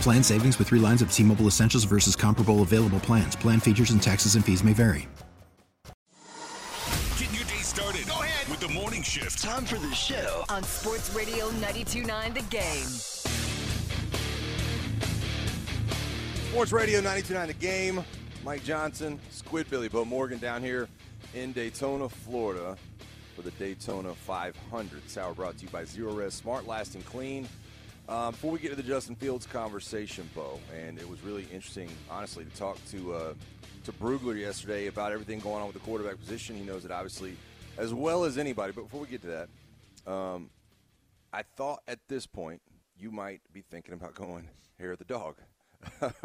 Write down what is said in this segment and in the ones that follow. Plan savings with 3 lines of T-Mobile Essentials versus comparable available plans. Plan features and taxes and fees may vary. Get your day started. Go ahead with The Morning Shift. Time for the show on Sports Radio 92.9 The Game. Sports Radio 92.9 The Game. Mike Johnson, Squidbilly, Beau Morgan down here in Daytona, Florida for the Daytona 500. This hour brought to you by Zero Res Smart, Last and Clean. Before we get to the Justin Fields conversation, Bo, and it was really interesting, honestly, to talk to Brugler yesterday about everything going on with the quarterback position. He knows it, obviously, as well as anybody. But before we get to that, I thought at this point you might be thinking about going hair at the dog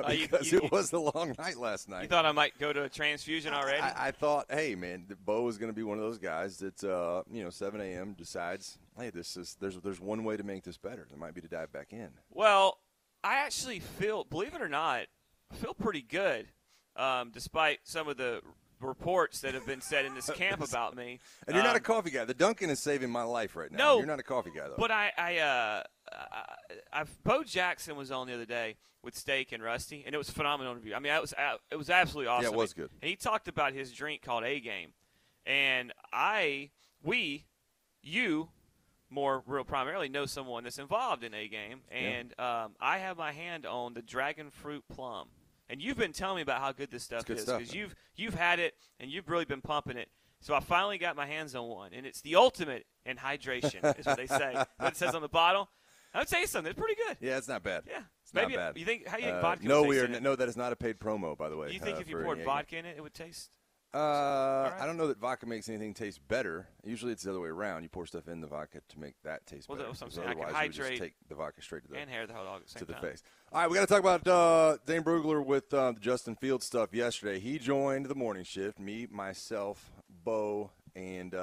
because it was a long night last night. You thought I might go to a transfusion already? I thought, hey, man, Bo is going to be one of those guys that, 7 a.m. decides – hey, there's one way to make this better. There might be to dive back in. Well, I actually feel, believe it or not, I feel pretty good, despite some of the reports that have been said in this camp about me. And you're not a coffee guy. The Dunkin' is saving my life right now. No, you're not a coffee guy though. But Bo Jackson was on the other day with Steak and Rusty, and it was a phenomenal interview. I mean, it was absolutely awesome. Yeah, it was good. And he talked about his drink called A-Game, and you primarily know someone that's involved in A-Game, and yeah. I have my hand on the dragon fruit plum. And you've been telling me about how good this stuff is because you've had it and you've really been pumping it. So I finally got my hands on one, and it's the ultimate in hydration is what they say. What it says on the bottle. I'll tell you something. It's pretty good. Yeah, it's not bad. Yeah, it's maybe not bad. How do you think vodka? No, that is not a paid promo, by the way. Do you think if you poured vodka in it, it would taste? Right. I don't know that vodka makes anything taste better. Usually it's the other way around. You pour stuff in the vodka to make that taste better. Well, that's what I'm saying. Otherwise, I can hydrate, you just take the vodka straight to the, and hair the hot dog at the same time. Face. All right, we got to talk about Dane Brugler with the Justin Fields stuff yesterday. He joined the morning shift, me, myself, Bo, and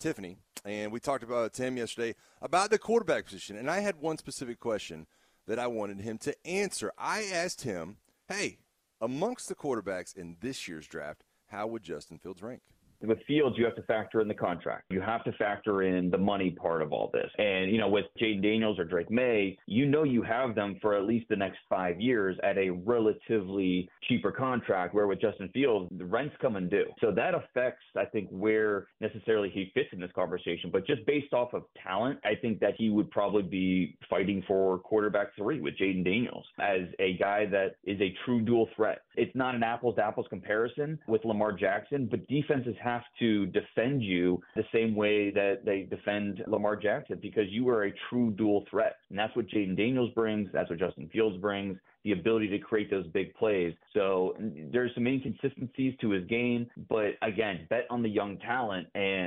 Tiffany. And we talked about Tim yesterday about the quarterback position. And I had one specific question that I wanted him to answer. I asked him, hey, amongst the quarterbacks in this year's draft, how would Justin Fields rank? With Fields, you have to factor in the contract. You have to factor in the money part of all this. And, with Jayden Daniels or Drake May, you have them for at least the next 5 years at a relatively cheaper contract, where with Justin Fields, the rents come and due. So that affects, I think, where necessarily he fits in this conversation. But just based off of talent, I think that he would probably be fighting for quarterback 3 with Jayden Daniels as a guy that is a true dual threat. It's not an apples-to-apples comparison with Lamar Jackson, but defenses have to defend you the same way that they defend Lamar Jackson, because you are a true dual threat. And that's what Jayden Daniels brings. That's what Justin Fields brings, the ability to create those big plays. So there's some inconsistencies to his game, but again, bet on the young talent and,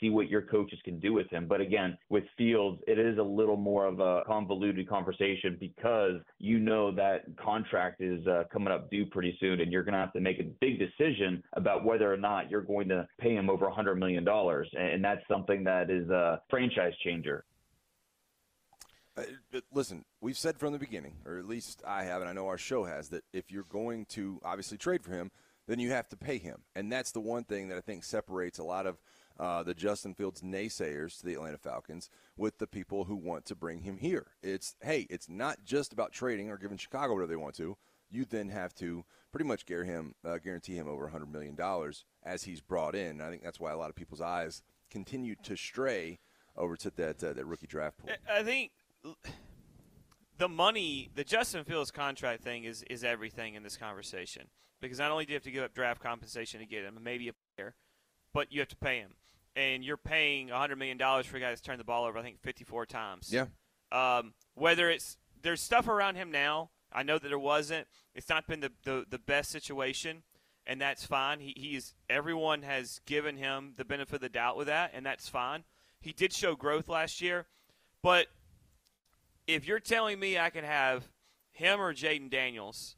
see what your coaches can do with him. But again, with Fields, it is a little more of a convoluted conversation because that contract is coming up due pretty soon, and you're going to have to make a big decision about whether or not you're going to pay him over $100 million. And that's something that is a franchise changer. Listen, we've said from the beginning, or at least I have, and I know our show has, that if you're going to obviously trade for him, then you have to pay him. And that's the one thing that I think separates a lot of the Justin Fields naysayers to the Atlanta Falcons with the people who want to bring him here. It's not just about trading or giving Chicago whatever they want to. You then have to pretty much guarantee him over $100 million as he's brought in. And I think that's why a lot of people's eyes continue to stray over to that rookie draft pool. I think the money, the Justin Fields contract thing is everything in this conversation, because not only do you have to give up draft compensation to get him, maybe a player, but you have to pay him. And you're paying $100 million for a guy that's turned the ball over, I think, 54 times. Yeah. Whether it's – there's stuff around him now. I know that there wasn't. It's not been the best situation, and that's fine. He's everyone has given him the benefit of the doubt with that, and that's fine. He did show growth last year, but – if you're telling me I can have him or Jayden Daniels,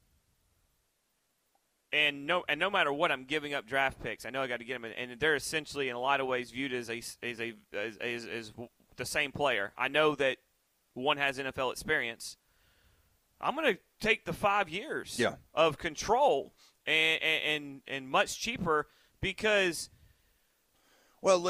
and no matter what, I'm giving up draft picks. I know I got to get them, and they're essentially in a lot of ways viewed as the same player. I know that one has NFL experience. I'm going to take the 5 years of control and much cheaper because. Well,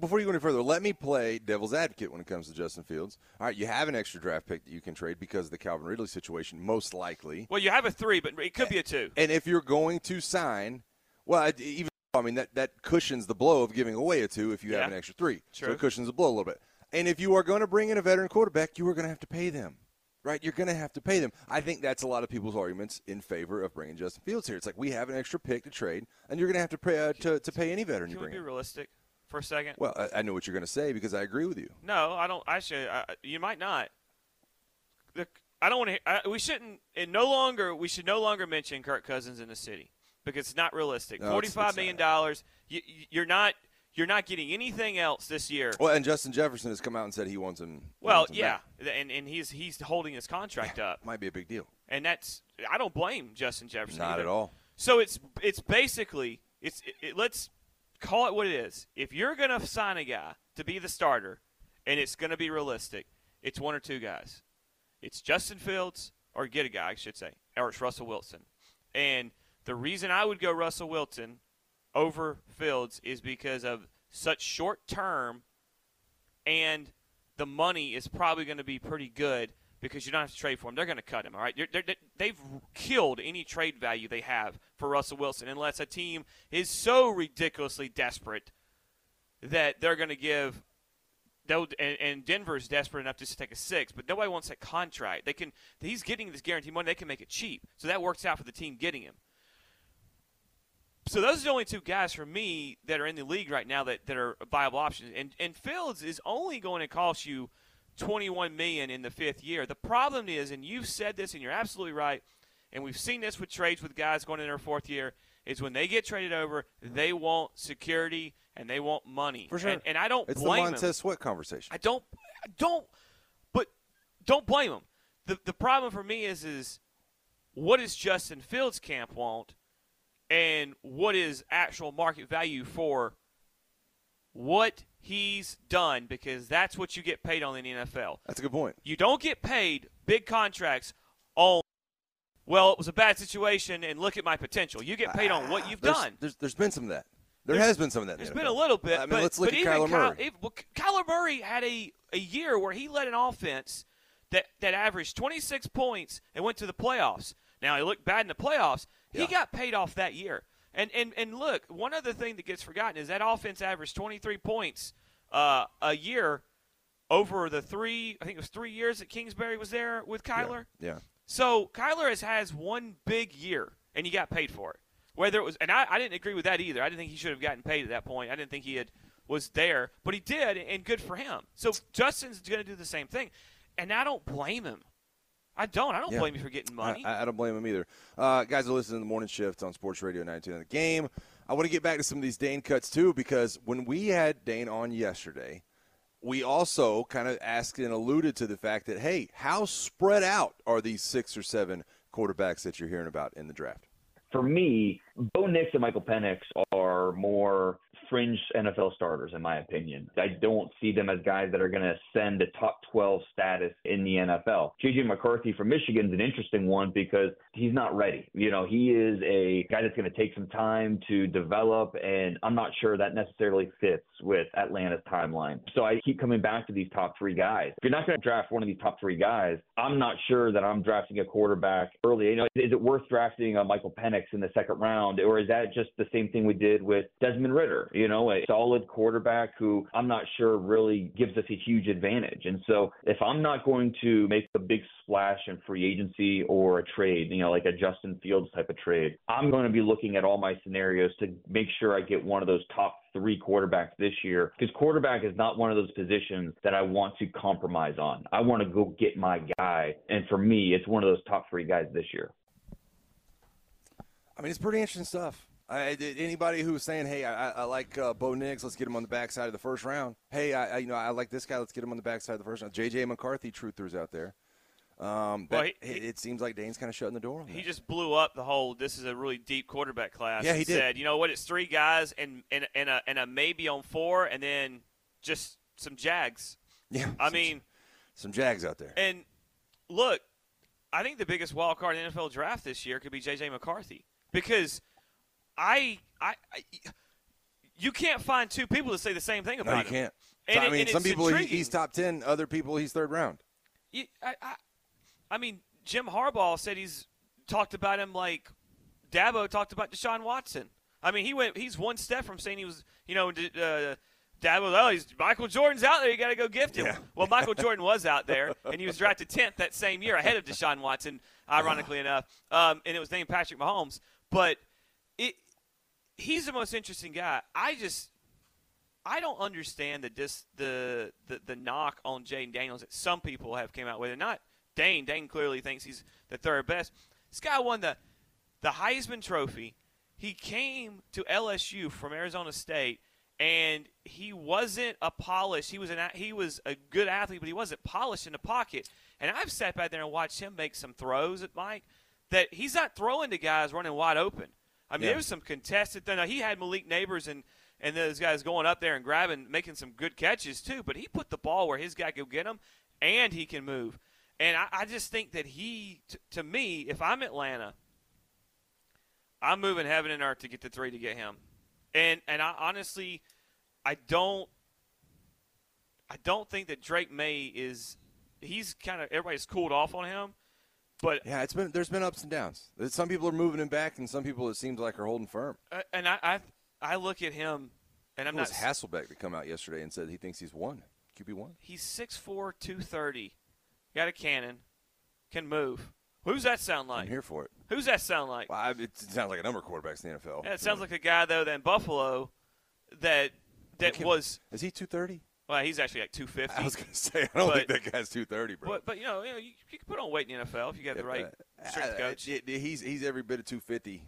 before you go any further, let me play devil's advocate when it comes to Justin Fields. All right, you have an extra draft pick that you can trade because of the Calvin Ridley situation, most likely. Well, you have a 3, but it could be a 2. And if you're going to sign, well, even I mean that cushions the blow of giving away a 2 if you have an extra 3. True. So it cushions the blow a little bit. And if you are going to bring in a veteran quarterback, you are going to have to pay them. Right, you're going to have to pay them. I think that's a lot of people's arguments in favor of bringing Justin Fields here. It's like we have an extra pick to trade, and you're going to have to pay to pay any veteran you bring in. Can we be realistic for a second? Well, I know what you're going to say because I agree with you. No, I don't. Actually, you might not. I don't want to. We shouldn't. And no longer. We should no longer mention Kirk Cousins in the city because it's not realistic. No, $45 million. You're not. You're not getting anything else this year. Well, and Justin Jefferson has come out and said he wants him. Well, yeah, and he's holding his contract up. Might be a big deal. And that's I don't blame Justin Jefferson. Not at all. So it's basically let's call it what it is. If you're gonna sign a guy to be the starter, and it's gonna be realistic, it's one or two guys. It's Justin Fields or get a guy, I should say, or it's Russell Wilson. And the reason I would go Russell Wilson over Fields is because of such short term, and the money is probably going to be pretty good because you don't have to trade for him. They're going to cut him, all right? They've killed any trade value they have for Russell Wilson unless a team is so ridiculously desperate that they're going to give – and Denver's desperate enough just to take a 6, but nobody wants that contract. He's getting this guaranteed money. They can make it cheap, so that works out for the team getting him. So those are the only two guys for me that are in the league right now that are viable options. And Fields is only going to cost you $21 million in the fifth year. The problem is, and you've said this and you're absolutely right, and we've seen this with trades with guys going in their fourth year, is when they get traded over, they want security and they want money. For sure. And I don't blame them. It's the Montez Sweat conversation. But don't blame them. The problem for me is what does Justin Fields' camp want? And what is actual market value for what he's done, because that's what you get paid on in the NFL. That's a good point. You don't get paid big contracts on, well, it was a bad situation and look at my potential. You get paid on what you've done. There's been some of that. There has been some of that. There's been a little bit. I mean, let's look at Kyler Murray. Kyler Murray had a year where he led an offense that averaged 26 points and went to the playoffs. Now, he looked bad in the playoffs. He got paid off that year. And look, one other thing that gets forgotten is that offense averaged 23 points a year over the 3 years that Kingsbury was there with Kyler. Yeah. So Kyler has one big year, and he got paid for it. Whether it was, and I didn't agree with that either. I didn't think he should have gotten paid at that point. I didn't think he was there. But he did, and good for him. So Justin's going to do the same thing. And I don't blame him. I don't blame you for getting money. I don't blame him either. Guys are listening to The Morning Shift on Sports Radio 92.9 The Game. I want to get back to some of these Dane cuts, too, because when we had Dane on yesterday, we also kind of asked and alluded to the fact that, hey, how spread out are these 6 or 7 quarterbacks that you're hearing about in the draft? For me, Bo Nix and Michael Penix are more fringe NFL starters, in my opinion. I don't see them as guys that are going to ascend to top 12 status in the NFL. JJ McCarthy from Michigan is an interesting one because he's not ready. You know, he is a guy that's going to take some time to develop, and I'm not sure that necessarily fits with Atlanta's timeline. So I keep coming back to these top 3 guys. If you're not going to draft one of these top 3 guys, I'm not sure that I'm drafting a quarterback early. You know, is it worth drafting a Michael Penix in the second round, or is that just the same thing we did with Desmond Ritter? you know, a solid quarterback who I'm not sure really gives us a huge advantage. And so if I'm not going to make a big splash in free agency or a trade, you know, like a Justin Fields type of trade, I'm going to be looking at all my scenarios to make sure I get one of those top three quarterbacks this year, because quarterback is not one of those positions that I want to compromise on. I want to go get my guy. And for me, it's one of those top three guys this year. I mean, it's pretty interesting stuff. Anybody who's saying, hey, I like Bo Nix, let's get him on the backside of the first round. Hey, I like this guy, let's get him on the backside of the first round. JJ McCarthy truthers out there. It seems like Dane's kind of shutting the door on that. He just blew up the whole, this is a really deep quarterback class. Yeah, he did. Said, you know what, it's three guys and a maybe on four, and then just some Jags. Yeah. Some Jags out there. And look, I think the biggest wild card in the NFL draft this year could be JJ McCarthy, because you can't find two people that say the same thing about him. No, you can't. And some people he's top 10, other people he's third round. Jim Harbaugh said he's talked about him like Dabo talked about Deshaun Watson. I mean, he's one step from saying he was, you know, Dabo, Michael Jordan's out there, you got to go gift him. Yeah. Well, Michael Jordan was out there, and he was drafted 10th that same year ahead of Deshaun Watson, ironically enough, and it was named Patrick Mahomes. But he's the most interesting guy. I don't understand the knock on Jayden Daniels that some people have came out with, and not Dane. Dane clearly thinks he's the third best. This guy won the Heisman Trophy. He came to LSU from Arizona State, and he wasn't a polished. He was a good athlete, but he wasn't polished in the pocket. And I've sat back there and watched him make some throws at Mike that he's not throwing to guys running wide open. There was some contested thing. He had Malik Neighbors and those guys going up there and grabbing, making some good catches too. But he put the ball where his guy could get him, and he can move. And I just think that to me, if I'm Atlanta, I'm moving heaven and earth to get the three to get him. And I honestly, I don't think that Drake May he's kind of, everybody's cooled off on him. But yeah, there's been ups and downs. Some people are moving him back, and some people it seems like are holding firm. And I look at him, and I'm not. It was Hasselbeck that come out yesterday and said he thinks he's one QB1. He's 6'4", 230. Got a cannon, can move. Who's that sound like? I'm here for it. Who's that sound like? Well, it sounds like a number of quarterbacks in the NFL. Yeah, it sounds like a guy though that in Buffalo that was. Is he 230? Well, he's actually like 250. I was going to say, I don't think that guy's 230, bro. But you know, you can put on weight in the NFL if you got the right strength coach. He's every bit of 250.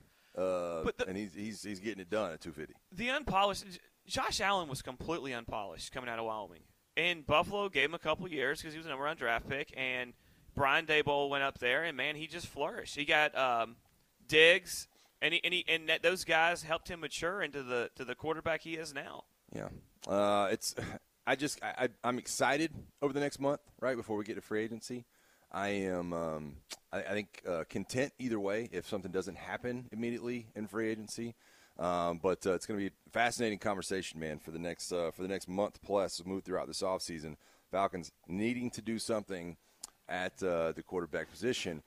And he's getting it done at 250. The unpolished Josh Allen was completely unpolished coming out of Wyoming, and Buffalo gave him a couple years because he was a number-one draft pick. And Brian Daboll went up there, and man, he just flourished. He got Diggs, and those guys helped him mature into the quarterback he is now. Yeah, I'm excited over the next month, right before we get to free agency. I am, I think, content either way if something doesn't happen immediately in free agency. But it's going to be a fascinating conversation, man, for the next month plus. Move throughout this offseason. Falcons needing to do something at the quarterback position.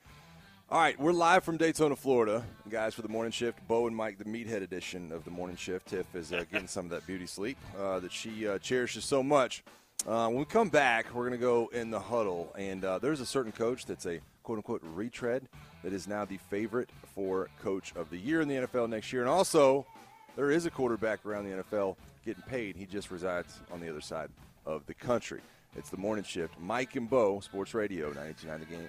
All right, we're live from Daytona, Florida, guys, for the Morning Shift. Bo and Mike, the meathead edition of the Morning Shift. Tiff is getting some of that beauty sleep that she cherishes so much. When we come back, we're going to go in the huddle, and there's a certain coach that's a quote-unquote retread that is now the favorite for Coach of the Year in the NFL next year. And also, there is a quarterback around the NFL getting paid. He just resides on the other side of the country. It's the Morning Shift. Mike and Bo, Sports Radio 92.9 The Game.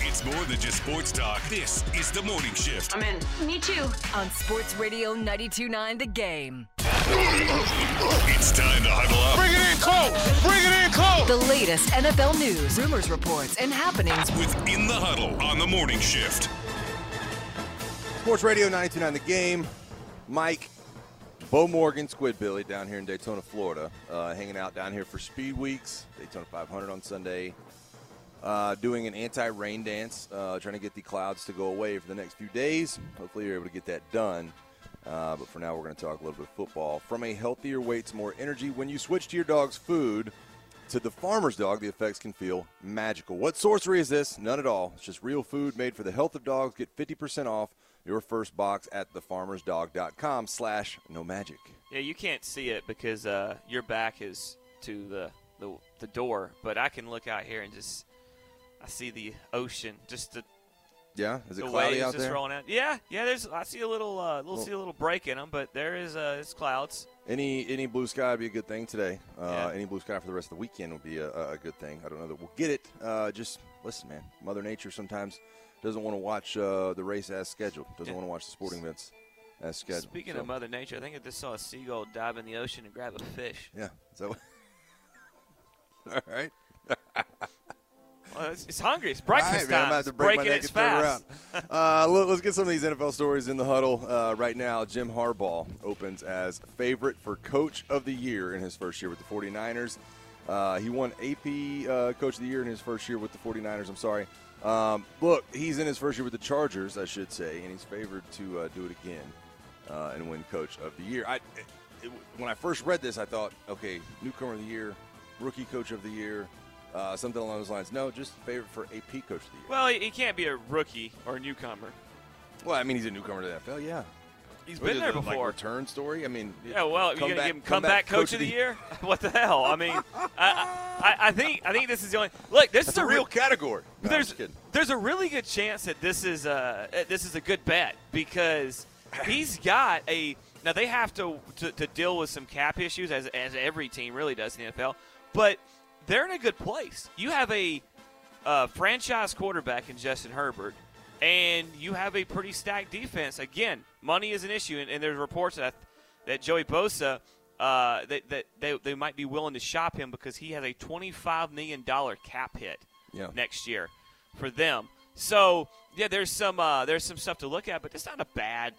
It's more than just sports talk. This is The Morning Shift. I'm in. Me too. On Sports Radio 92.9 The Game. It's time to huddle up. Bring it in close. Bring it in close. The latest NFL news, rumors, reports, and happenings with In The Huddle on The Morning Shift. Sports Radio 92.9 The Game. Mike, Beau Morgan, Squid Billy down here in Daytona, Florida, hanging out down here for Speed Weeks, Daytona 500 on Sunday, doing an anti-rain dance, trying to get the clouds to go away for the next few days. Hopefully you're able to get that done. But for now, we're going to talk a little bit of football. From a healthier weight to more energy, when you switch to your dog's food to the farmer's dog, the effects can feel magical. What sorcery is this? None at all. It's just real food made for the health of dogs. Get 50% off your first box at thefarmersdog.com/nomagic. Yeah, you can't see it because your back is to the door, but I can look out here and just I see the ocean, just the Yeah, is it the cloudy out there? Rolling out. Yeah. There's I see a little, see a little break in them, but there is it's clouds. Any blue sky would be a good thing today. Yeah. Any blue sky for the rest of the weekend would be a good thing. I don't know that we'll get it. Just listen, man. Mother Nature sometimes doesn't want to watch the race as scheduled. Doesn't want to watch the sporting events as scheduled. Speaking of Mother Nature, I think I just saw a seagull dive in the ocean and grab a fish. Yeah. So. All right. Well, it's hungry. It's breakfast time. I'm about to break my neck and turn around. Let's get some of these NFL stories in the huddle. Right now, Jim Harbaugh opens as favorite for Coach of the Year in his first year with the 49ers. He won AP Coach of the Year in his first year with the 49ers. I'm sorry. Look, he's in his first year with the Chargers, I should say, and he's favored to do it again and win Coach of the Year. When I first read this, I thought, okay, newcomer of the year, rookie Coach of the Year. Something along those lines. No, just favorite for AP Coach of the Year. Well, he can't be a rookie or a newcomer. Well, I mean, he's a newcomer to the NFL, yeah. He's been there before. Like return story? I mean, yeah. Well, you're gonna give him comeback Coach of the Year? What the hell? I mean, I think this is the only. Look, this is a real category. No, there's a really good chance that this is a good bet because he's got a. Now they have to deal with some cap issues as every team really does in the NFL, but. They're in a good place. You have a franchise quarterback in Justin Herbert, and you have a pretty stacked defense. Again, money is an issue, and there's reports that Joey Bosa, that they might be willing to shop him because he has a $25 million cap hit next year for them. So, yeah, there's some stuff to look at, but it's not a bad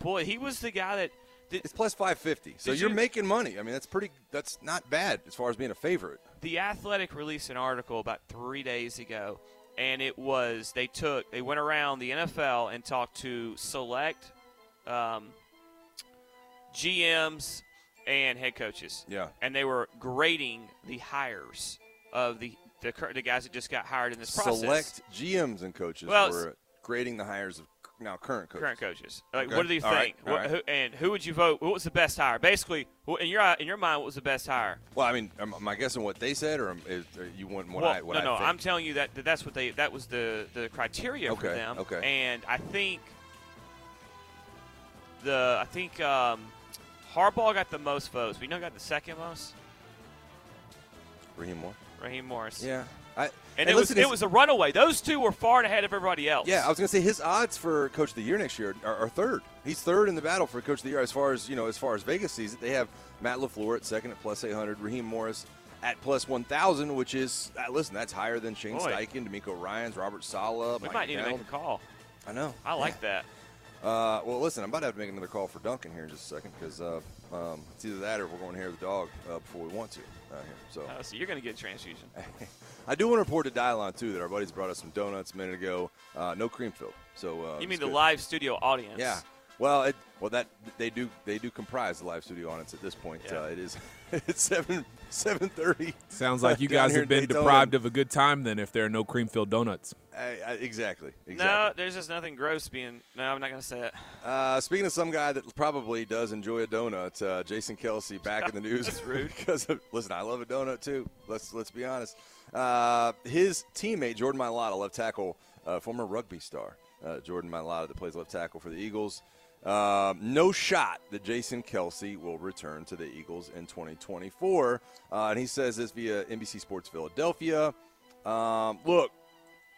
pull. He was the guy that it's plus 550, so you're making money. I mean, that's not bad as far as being a favorite. The Athletic released an article about 3 days ago, and it was they went around the NFL and talked to select GMs and head coaches. Yeah, and they were grading the hires of the guys that just got hired in this process. Select GMs and coaches were grading the hires of. Now, current coaches. Like, okay. What do you think? Right. Who would you vote? What was the best hire? Basically, in your mind, what was the best hire? Well, I mean, am I guessing what they said, or you want what I think? No, I'm telling you that's what that was the criteria for them. Okay. And I think Harbaugh got the most votes. We know who got the second most. Raheem Morris. Yeah. It was a runaway. Those two were far ahead of everybody else. Yeah, I was going to say his odds for Coach of the Year next year are third. He's third in the battle for Coach of the Year as far as Vegas sees it. They have Matt LaFleur at second at plus 800, Raheem Morris at plus 1,000, which is, listen, that's higher than Shane Steichen, D'Amico Ryans, Robert Saleh. We might need to make a call. I know. I like that. Well, listen, I'm about to have to make another call for Duncan here in just a second because it's either that or we're going to hear the dog before we want to out here. So you're going to get a transfusion. I do want to report to Dylon, too, that our buddies brought us some donuts a minute ago. No cream filled. So you mean the live studio audience? Yeah. Well, that they do comprise the live studio audience at this point. Yeah. It's 7:30. Sounds like you guys have been deprived of a good time then if there are no cream-filled donuts. Exactly. No, there's just nothing gross being – no, I'm not going to say it. Speaking of some guy that probably does enjoy a donut, Jason Kelce back in the news. That's rude. Listen, I love a donut too. Let's be honest. His teammate, Jordan Mailata, left tackle, former rugby star, Jordan Mailata that plays left tackle for the Eagles. No shot that Jason Kelce will return to the Eagles in 2024. And he says this via NBC Sports Philadelphia. Look,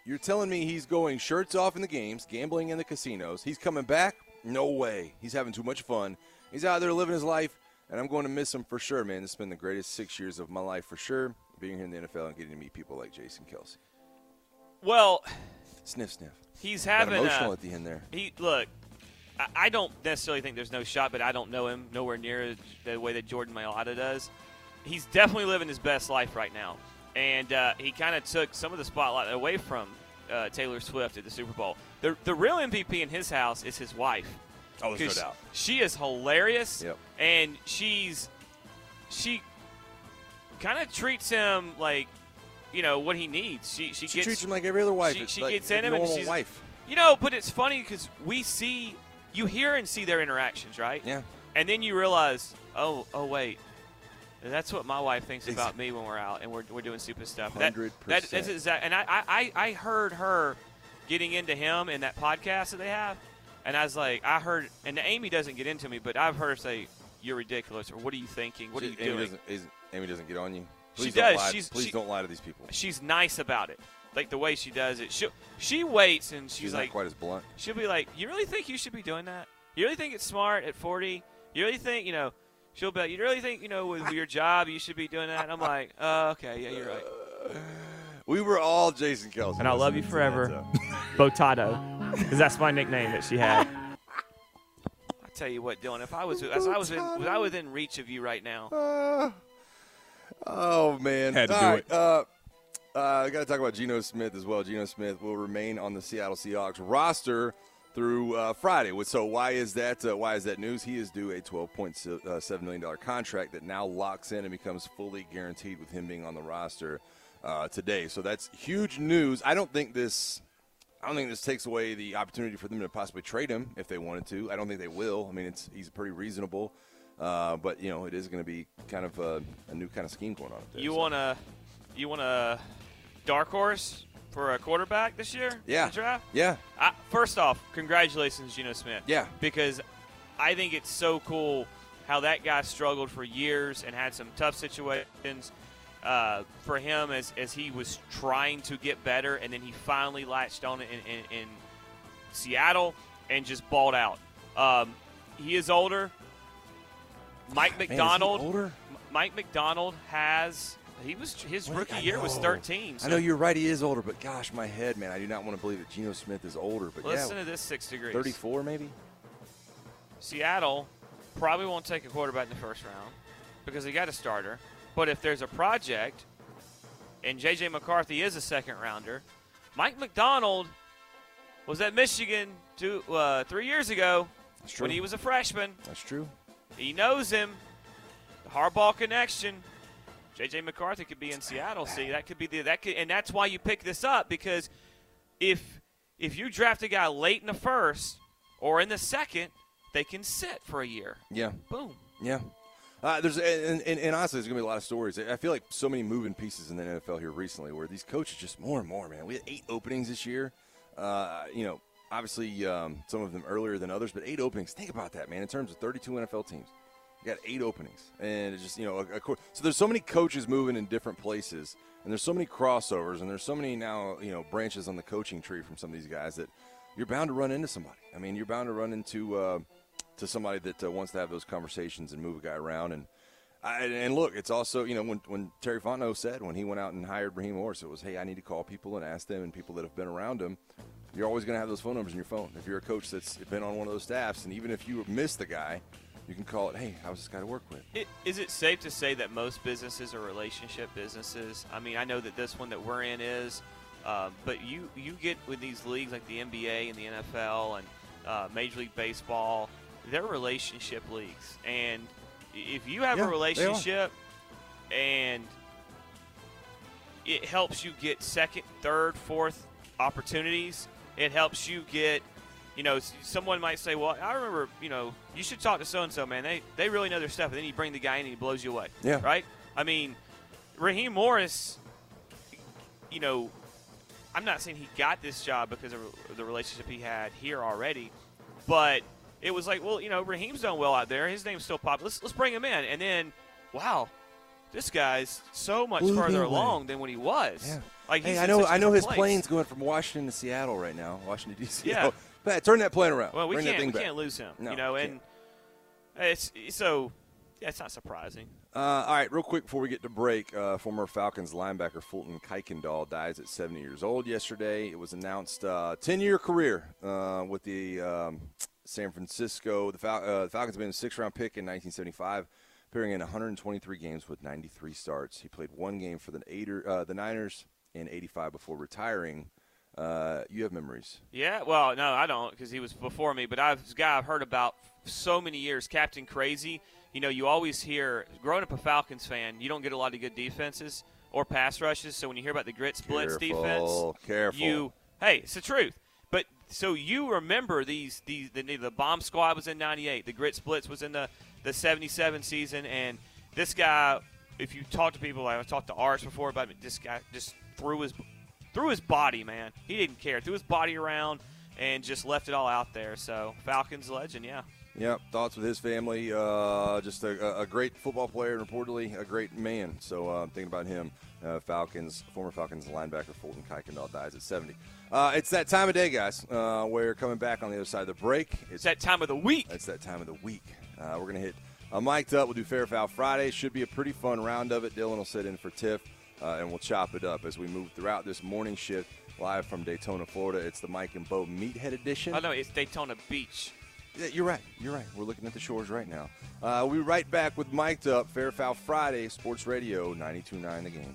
you're telling me he's going shirts off in the games, gambling in the casinos. He's coming back? No way. He's having too much fun. He's out there living his life, and I'm going to miss him for sure, man. It's been the greatest 6 years of my life for sure, being here in the NFL and getting to meet people like Jason Kelce. Well, sniff, sniff. He's having emotional at the end there. Look. I don't necessarily think there's no shot, but I don't know him nowhere near the way that Jordan Mailata does. He's definitely living his best life right now. And he kind of took some of the spotlight away from Taylor Swift at the Super Bowl. The real MVP in his house is his wife. Oh, there's no doubt. She is hilarious. Yep. And she kind of treats him like, you know, what he needs. She treats him like every other wife. She like gets in him and she's wife. You know, but it's funny because we see – you hear and see their interactions, right? Yeah. And then you realize, oh wait, that's what my wife thinks about me when we're out and we're doing stupid stuff. 100%. That's exactly. And I heard her getting into him in that podcast that they have, and I was like, I heard, and Amy doesn't get into me, but I've heard her say, "You're ridiculous," or "What are you thinking? What are you doing?" Amy doesn't get on you. Please she does. Please don't lie to these people. She's nice about it. Like, the way she does it, she waits, and she's like – not quite as blunt. She'll be like, you really think you should be doing that? You really think it's smart at 40? You really think, you know – she'll be like, you really think, you know, with your job you should be doing that? And I'm like, oh, okay, yeah, you're right. We were all Jason Kelce. And I love you forever, Botado, because that's my nickname that she had. I tell you what, Dylan, if I was within reach of you right now. Oh, man. Had to all do right, it. I got to talk about Geno Smith as well. Geno Smith will remain on the Seattle Seahawks roster through Friday. So why is that? Why is that news? He is due a $12.7 million contract that now locks in and becomes fully guaranteed with him being on the roster today. So that's huge news. I don't think this takes away the opportunity for them to possibly trade him if they wanted to. I don't think they will. I mean, he's pretty reasonable, but you know, it is going to be kind of a new kind of scheme going on up there. You want to? Dark horse for a quarterback this year? Yeah. Draft? Yeah. First off, congratulations, Geno Smith. Yeah. Because I think it's so cool how that guy struggled for years and had some tough situations for him as he was trying to get better, and then he finally latched on in Seattle and just balled out. He is older. Mike McDonald. Man, is he older? Mike McDonald has – his rookie year was 13. So. I know you're right. He is older, but gosh, my head, man, I do not want to believe that Geno Smith is older. But listen to this 6 degrees. 34, maybe. Seattle probably won't take a quarterback in the first round because they got a starter. But if there's a project, and JJ McCarthy is a second rounder, Mike McDonald was at Michigan 3 years ago when he was a freshman. That's true. He knows him. The Harbaugh connection. J.J. McCarthy could be in Seattle. See, that could be and that's why you pick this up, because if you draft a guy late in the first or in the second, they can sit for a year. Yeah. Boom. Yeah. And honestly, there's going to be a lot of stories. I feel like so many moving pieces in the NFL here recently, where these coaches just more and more. Man, we had 8 openings this year. You know, obviously some of them earlier than others, but 8 openings. Think about that, man. In terms of 32 NFL teams. Got 8 openings, and it's just, you know, so there's so many coaches moving in different places, and there's so many crossovers, and there's so many now, you know, branches on the coaching tree from some of these guys that you're bound to run into somebody. I mean, you're bound to run into to somebody that wants to have those conversations and move a guy around, and And look, it's also, you know, when Terry Fontenot said when he went out and hired Raheem Morris, it was, hey, I need to call people and ask them, and people that have been around him. You're always going to have those phone numbers in your phone. If you're a coach that's been on one of those staffs, and even if you miss the guy, you can call it, hey, how's this guy to work with? Is it safe to say that most businesses are relationship businesses? I mean, I know that this one that we're in is, but you get with these leagues like the NBA and the NFL and Major League Baseball, they're relationship leagues. And if you have a relationship and it helps you get second, third, fourth opportunities, it helps you get, you know, someone might say, well, I remember, you know, you should talk to so-and-so, man. They really know their stuff. And then you bring the guy in and he blows you away. Yeah. Right? I mean, Raheem Morris, you know, I'm not saying he got this job because of the relationship he had here already, but – it was like, well, you know, Raheem's done well out there. His name's still popular. Let's bring him in. And then, wow, this guy's so much further along than when he was. Yeah. Like, hey, I know his plane's going from Washington to Seattle right now, Washington, D.C. Yeah. But turn that plane around. Well, we can't lose him. No, you know, and it's not surprising. All right, real quick before we get to break, former Falcons linebacker Fulton Kuykendall dies at 70 years old yesterday. It was announced 10-year career with the San Francisco. The Falcons have been a sixth-round pick in 1975, appearing in 123 games with 93 starts. He played one game for the Niners in 85 before retiring. You have memories. Yeah, well, no, I don't because he was before me, but this guy I've heard about so many years, Captain Crazy. You know, you always hear, growing up a Falcons fan, you don't get a lot of good defenses or pass rushes. So when you hear about the Grits Blitz defense, hey, it's the truth. But so you remember the Bomb Squad was in 98, the Grits Blitz was in the 77 season, and this guy, if you talk to people, I've talked to Ars before about it, this guy just threw his body, man. He didn't care. Threw his body around and just left it all out there. So Falcons legend, yeah. Yep, thoughts with his family. Just a great football player and reportedly a great man. So I'm thinking about him. Former Falcons linebacker Fulton Kuykendall dies at 70. It's that time of day, guys. We're coming back on the other side of the break. It's that time of the week. It's that time of the week. We're going to hit Mike'd Up. We'll do Fair Foul Friday. Should be a pretty fun round of it. Dylan will sit in for Tiff, and we'll chop it up as we move throughout this morning shift live from Daytona, Florida. It's the Mike and Bo Meathead edition. Oh, no, it's Daytona Beach. Yeah, you're right. We're looking at the shores right now. We'll be right back with Mike'd Up, Fair Foul Friday, Sports Radio 92.9 The Game.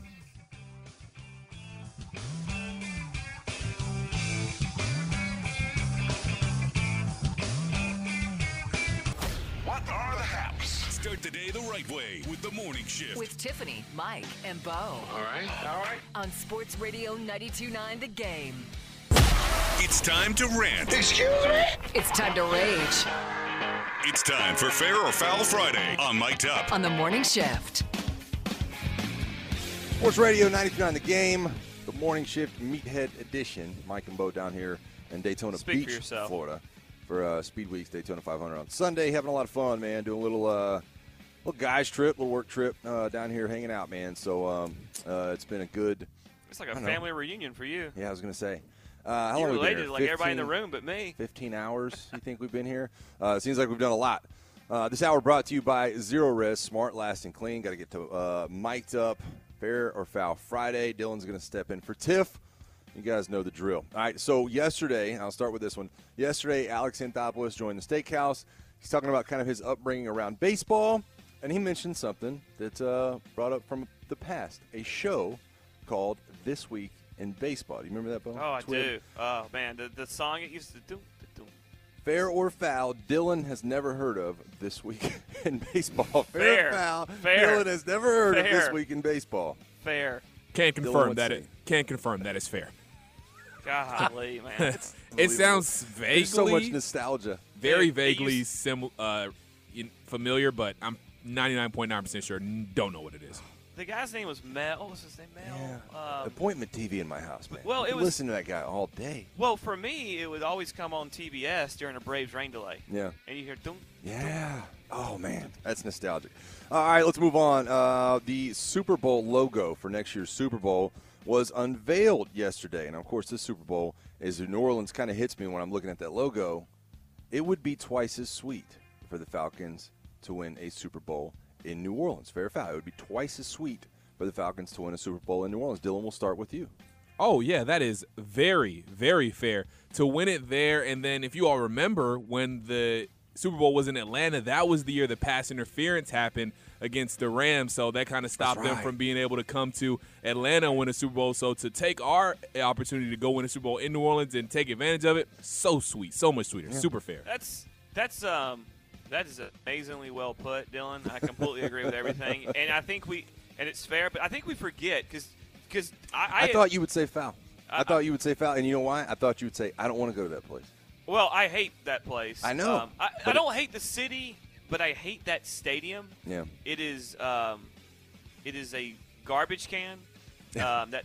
What are the haps? Start the day the right way with The Morning Shift. With Tiffany, Mike, and Bo. All right. On Sports Radio 92.9 The Game. It's time to rant. Excuse me? It's time to rage. It's time for Fair or Foul Friday on Mike'd Up. On The Morning Shift. Sports Radio 92.9 The Game, The Morning Shift Meathead Edition. Mike and Bo down here in Daytona Beach, Florida for Speed Week's Daytona 500 on Sunday. Having a lot of fun, man. Doing a little guys trip, little work trip down here hanging out, man. So it's been a good. It's like a family reunion for you. Yeah, I was going to say. How long related, we been here? Like everybody in the room but me. 15 hours, you think we've been here? It seems like we've done a lot. This hour brought to you by Zero Res, Smart, Last, and Clean. Got to get to Mike'd Up, Fair or Foul Friday. Dylan's going to step in for Tiff. You guys know the drill. All right, so yesterday, I'll start with this one. Yesterday, Alex Anthopoulos joined the Steakhouse. He's talking about kind of his upbringing around baseball, and he mentioned something that's brought up from the past, a show called This Week in Baseball. Do you remember that, Bo? Oh, I do. Oh, man, the song it used to do. Fair or Foul, Dylan has never heard of This Week in Baseball. Fair or Foul, Dylan has never heard of This Week in Baseball. Fair. Can't confirm that is fair. Golly, man. It sounds vaguely. There's so much nostalgia. Very vaguely familiar, but I'm 99.9% sure. Don't know what it is. The guy's name was Mel. What was his name? Mel. Yeah. Appointment TV in my house, man. Well, it was listen to that guy all day. Well, for me, it would always come on TBS during a Braves rain delay. Yeah. And you hear doom. Yeah. Dum. Oh, man. That's nostalgic. All right, let's move on. The Super Bowl logo for next year's Super Bowl was unveiled yesterday. And, of course, this Super Bowl is in New Orleans. Kind of hits me when I'm looking at that logo. It would be twice as sweet for the Falcons to win a Super Bowl in New Orleans. Fair or foul? It would be twice as sweet for the Falcons to win a Super Bowl in New Orleans. Dylan, we'll start with you. Oh, yeah, that is very, very fair to win it there. And then if you all remember when the Super Bowl was in Atlanta, that was the year the pass interference happened against the Rams. So that kind of stopped them from being able to come to Atlanta and win a Super Bowl. So to take our opportunity to go win a Super Bowl in New Orleans and take advantage of it, so sweet, so much sweeter, super fair. That is amazingly well put, Dylan. I completely agree with everything. And I think it's fair, but I think we forget because I thought you would say foul. I thought you would say foul, and you know why? I thought you would say, I don't want to go to that place. Well, I hate that place. I know. I don't hate the city, but I hate that stadium. Yeah. It is a garbage can. What's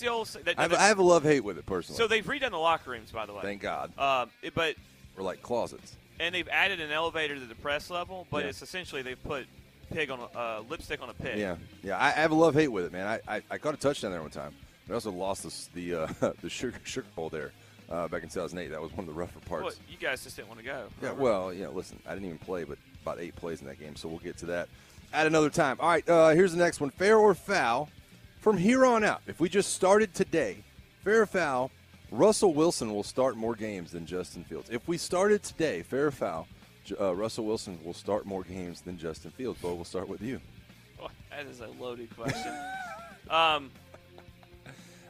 the old? I have a love-hate with it personally. So they've redone the locker rooms, by the way. Thank God. But we're like closets. And they've added an elevator to the press level, but it's essentially they've put pig on lipstick on a pig. Yeah, yeah. I have a love-hate with it, man. I caught a touchdown there one time. I also lost the Sugar Bowl there. Back in 2008, that was one of the rougher parts. Well, you guys just didn't want to go. Remember? Yeah, well, yeah. Listen, I didn't even play, but about 8 plays in that game, so we'll get to that at another time. All right, here's the next one: fair or foul? From here on out, if we just started today, fair or foul? Russell Wilson will start more games than Justin Fields. If we started today, fair or foul? Russell Wilson will start more games than Justin Fields. Bo, we'll start with you. Oh, that is a loaded question.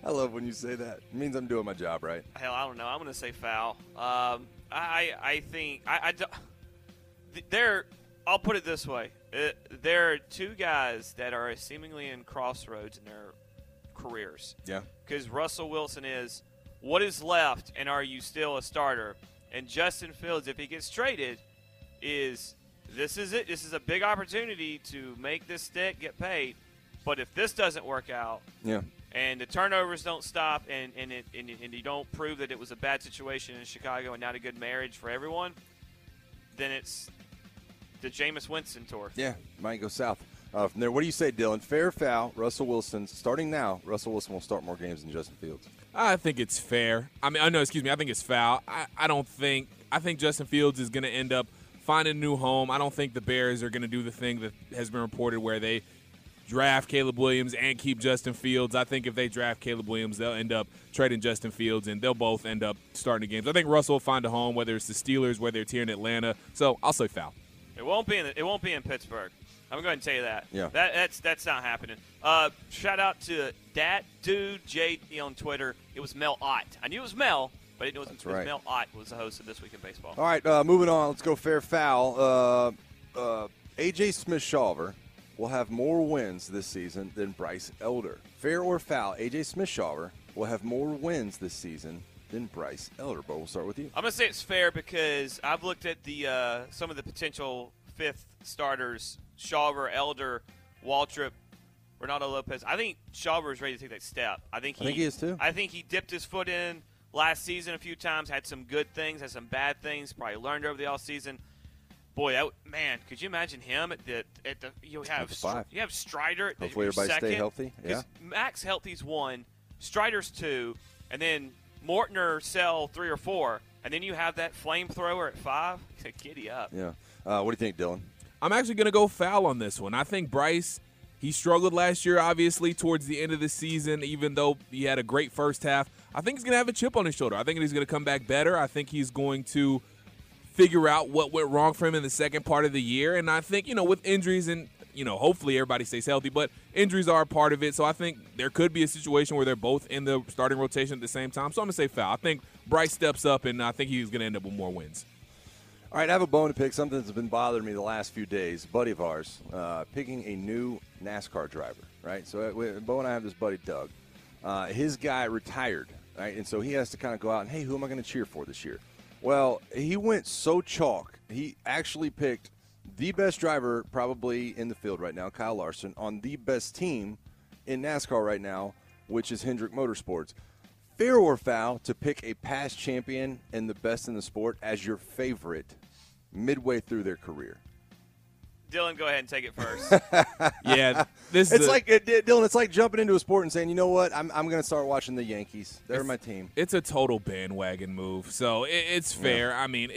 I love when you say that. It means I'm doing my job right. Hell, I don't know. I'm going to say foul. I'll put it this way. There are two guys that are seemingly in crossroads in their careers. Yeah. Because Russell Wilson is, what is left, and are you still a starter? And Justin Fields, if he gets traded, this is it. This is a big opportunity to make this stick, get paid. But if this doesn't work out, yeah. And the turnovers don't stop, and you don't prove that it was a bad situation in Chicago and not a good marriage for everyone, then it's the Jameis Winston tour. Yeah, might go south from there. What do you say, Dylan? Fair or foul? Russell Wilson, starting now, Russell Wilson will start more games than Justin Fields. I think it's fair. I think it's foul. I think Justin Fields is going to end up finding a new home. I don't think the Bears are going to do the thing that has been reported where they – draft Caleb Williams and keep Justin Fields. I think if they draft Caleb Williams, they'll end up trading Justin Fields, and they'll both end up starting the games. I think Russell will find a home, whether it's the Steelers, whether it's here in Atlanta. So I'll say foul. It won't be in Pittsburgh. I'm going to tell you that. Yeah. That's not happening. Shout out to that dude JD on Twitter. It was Mel Ott. I knew it was Mel, but I didn't know it was right. Mel Ott was the host of This Week in Baseball. All right, moving on. Let's go fair foul. AJ Smith-Shawver will have more wins this season than Bryce Elder. Fair or foul, A.J. Smith-Shawver will have more wins this season than Bryce Elder. But we'll start with you. I'm going to say it's fair because I've looked at the some of the potential fifth starters, Shawver, Elder, Waltrip, Ronaldo Lopez. I think Shawver is ready to take that step. I think he is too. I think he dipped his foot in last season a few times, had some good things, had some bad things, probably learned over the offseason. Boy, could you imagine him at the you have Strider. Hopefully everybody stay healthy. Yeah, Max Healthy's one, Strider's two, and then Mortner Sell 3 or 4, and then you have that flamethrower at 5. Giddy up. Yeah. What do you think, Dylan? I'm actually going to go foul on this one. I think Bryce. He struggled last year, obviously, towards the end of the season, even though he had a great first half. I think he's going to have a chip on his shoulder. I think he's going to come back better. I think he's going to figure out what went wrong for him in the second part of the year. And I think, with injuries and, hopefully everybody stays healthy, but injuries are a part of it. So I think there could be a situation where they're both in the starting rotation at the same time. So I'm going to say foul. I think Bryce steps up, and I think he's going to end up with more wins. All right, I have a bone to pick. Something that's been bothering me the last few days. A buddy of ours picking a new NASCAR driver, right? So Bo and I have this buddy, Doug. His guy retired, right? And so he has to kind of go out and, hey, who am I going to cheer for this year? Well, he went so chalk. He actually picked the best driver probably in the field right now, Kyle Larson, on the best team in NASCAR right now, which is Hendrick Motorsports. Fair or foul to pick a past champion and the best in the sport as your favorite midway through their career? Dylan, go ahead and take it first. Yeah, Dylan. It's like jumping into a sport and saying, you know what, I'm going to start watching the Yankees. They're my team. It's a total bandwagon move, so it's fair. Yeah. I mean,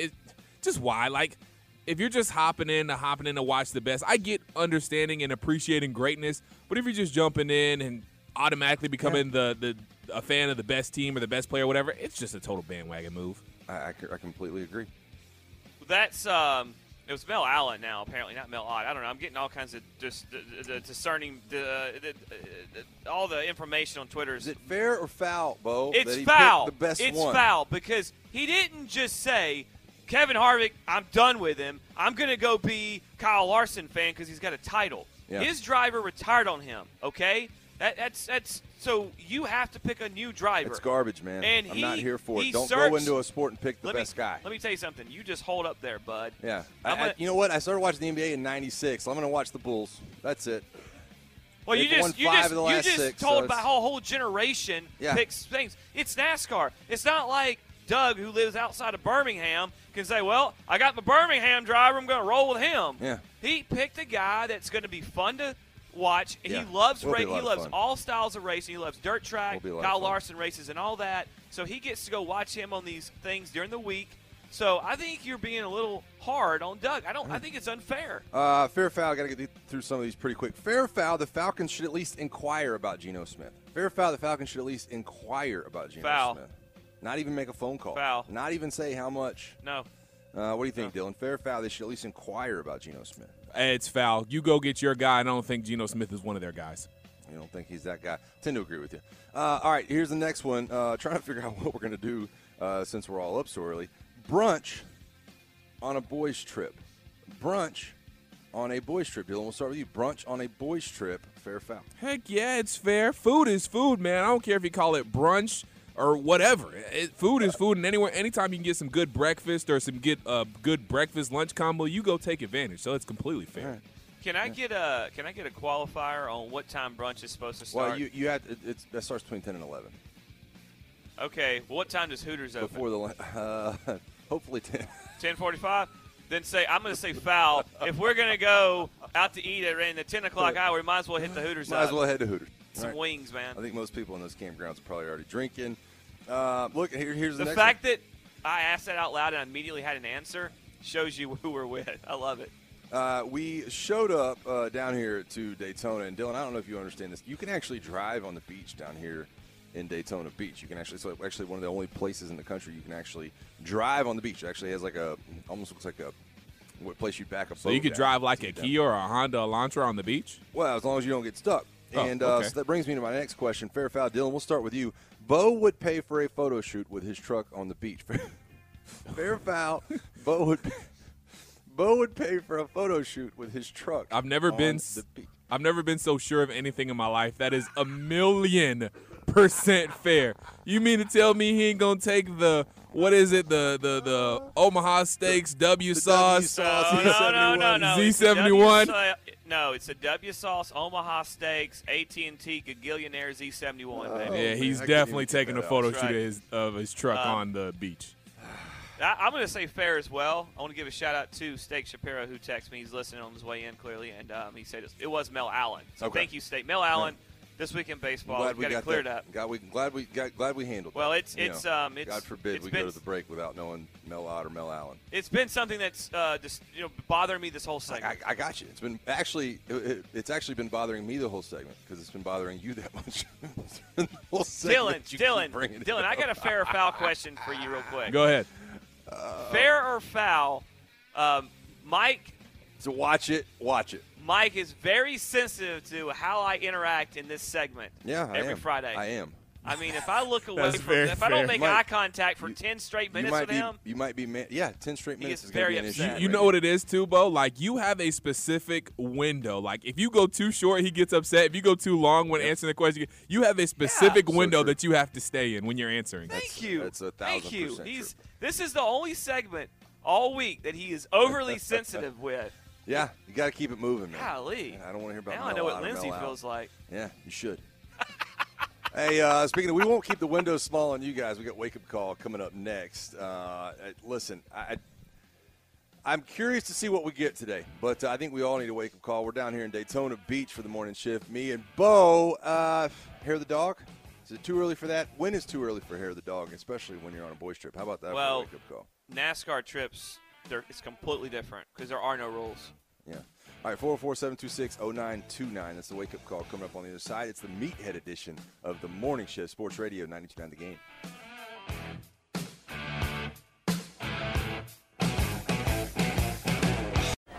just why? Like, if you're just hopping in to watch the best, I get understanding and appreciating greatness. But if you're just jumping in and automatically becoming a fan of the best team or the best player or whatever, it's just a total bandwagon move. I completely agree. That's it was Mel Allen now, apparently, not Mel Ott. I don't know. I'm getting all kinds of just discerning all the information on Twitter. Is it fair or foul, Bo? It's foul. It's foul because he didn't just say, Kevin Harvick, I'm done with him. I'm going to go be Kyle Larson fan because he's got a title. Yeah. His driver retired on him, okay? That's so you have to pick a new driver. It's garbage, man. And I'm not here for it. Don't go into a sport and pick the best guy. Let me tell you something. You just hold up there, bud. Yeah. You know what? I started watching the NBA in '96. So I'm going to watch the Bulls. That's it. Well, you just told my whole generation picks things. It's NASCAR. It's not like Doug, who lives outside of Birmingham, can say, well, I got my Birmingham driver. I'm going to roll with him. Yeah. He picked a guy that's going to be fun to watch. Yeah. He loves all styles of racing. He loves dirt track, Kyle Larson races, and all that. So he gets to go watch him on these things during the week. So I think you're being a little hard on Doug. I think it's unfair. Fair foul. Got to get through some of these pretty quick. Fair foul. The Falcons should at least inquire about Geno Smith. Fair foul. The Falcons should at least inquire about Geno Smith. Not even make a phone call. Foul. Not even say how much. No. What do you think, Dylan? Fair foul. They should at least inquire about Geno Smith. It's foul. You go get your guy, and I don't think Geno Smith is one of their guys. You don't think he's that guy? I tend to agree with you. All right, here's the next one. Trying to figure out what we're going to do since we're all up so early. Brunch on a boys' trip. Brunch on a boys' trip. Dylan, we'll start with you. Brunch on a boys' trip. Fair foul. Heck, yeah, it's fair. Food is food, man. I don't care if you call it brunch or whatever. Food is food, and anytime you can get some good breakfast or some good breakfast-lunch combo, you go take advantage. So it's completely fair. Right. Can I get a qualifier on what time brunch is supposed to start? Well, you have to, that starts between 10 and 11. Okay. Well, what time does Hooters open? Before the hopefully 10. 10:45. Then I'm going to say foul. If we're going to go out to eat in the 10 o'clock hour, we might as well hit the Hooters. Might as well head to Hooters. Some wings, man. I think most people in those campgrounds are probably already drinking. Look, here's the next fact one. That I asked that out loud and I immediately had an answer shows you who we're with. I love it. We showed up down here to Daytona. And, Dylan, I don't know if you understand this. You can actually drive on the beach down here in Daytona Beach. You can actually – it's actually one of the only places in the country you can actually drive on the beach. It actually has like a – almost looks like a – place you back up. So you could drive like a Kia or a Honda Elantra on the beach? Well, as long as you don't get stuck. And okay. So that brings me to my next question. Fair foul, Dylan, we'll start with you. Bo would pay for a photo shoot with his truck on the beach. Fair foul, Bo would pay for a photo shoot with his truck. I've never been so sure of anything in my life. That is 1,000,000% fair. You mean to tell me he ain't gonna take the the Omaha Steaks W sauce? No. Z71. No, it's a W sauce, Omaha Steaks, AT&T, Gagillionaire Z71. Baby. Yeah, he's definitely taking a photo shoot of his truck on the beach. I'm going to say fair as well. I want to give a shout-out to Steak Shapiro, who texted me. He's listening on his way in, clearly, and he said it was Mel Allen. So thank you, Steak. Mel Allen, This Week in Baseball. Glad we got it cleared up. Glad we handled it. Well, it's God forbid we go to the break without knowing Mel Ott or Mel Allen. It's been something that's bothering me this whole segment. I got you. It's actually been bothering me the whole segment because it's been bothering you that much. The whole segment, Dylan, I got a fair or foul question for you, real quick. Go ahead. Fair or foul? Mike. So watch it. Mike is very sensitive to how I interact in this segment. Yeah, every Friday. I am. I mean, if I look away from him, I don't make eye contact for 10 straight minutes with him. You might be mad. Yeah, 10 straight minutes is going to be an issue. You know what it is, too, Bo? Like, you have a specific window. Like, if you go too short, he gets upset. If you go too long when answering the question, you have a specific window that you have to stay in when you're answering. Thank you. That's 1,000%. Thank you. This is the only segment all week that he is overly sensitive with. Yeah, you got to keep it moving, man. Golly. I don't want to hear about Mel Allen. Now I know what Lindsay feels like. Yeah, you should. Hey, speaking of, we won't keep the windows small on you guys. We got Wake Up Call coming up next. Listen, I'm curious to see what we get today, but I think we all need a wake-up call. We're down here in Daytona Beach for the morning shift. Me and Bo, hair of the dog. Is it too early for that? When is too early for hair of the dog, especially when you're on a boys' trip? How about that for a wake-up call? NASCAR trips it's completely different because there are no rules. Yeah. All right, 404-726-0929. That's the wake-up call coming up on the other side. It's the meathead edition of The Morning Shift, Sports Radio 92.9 The Game.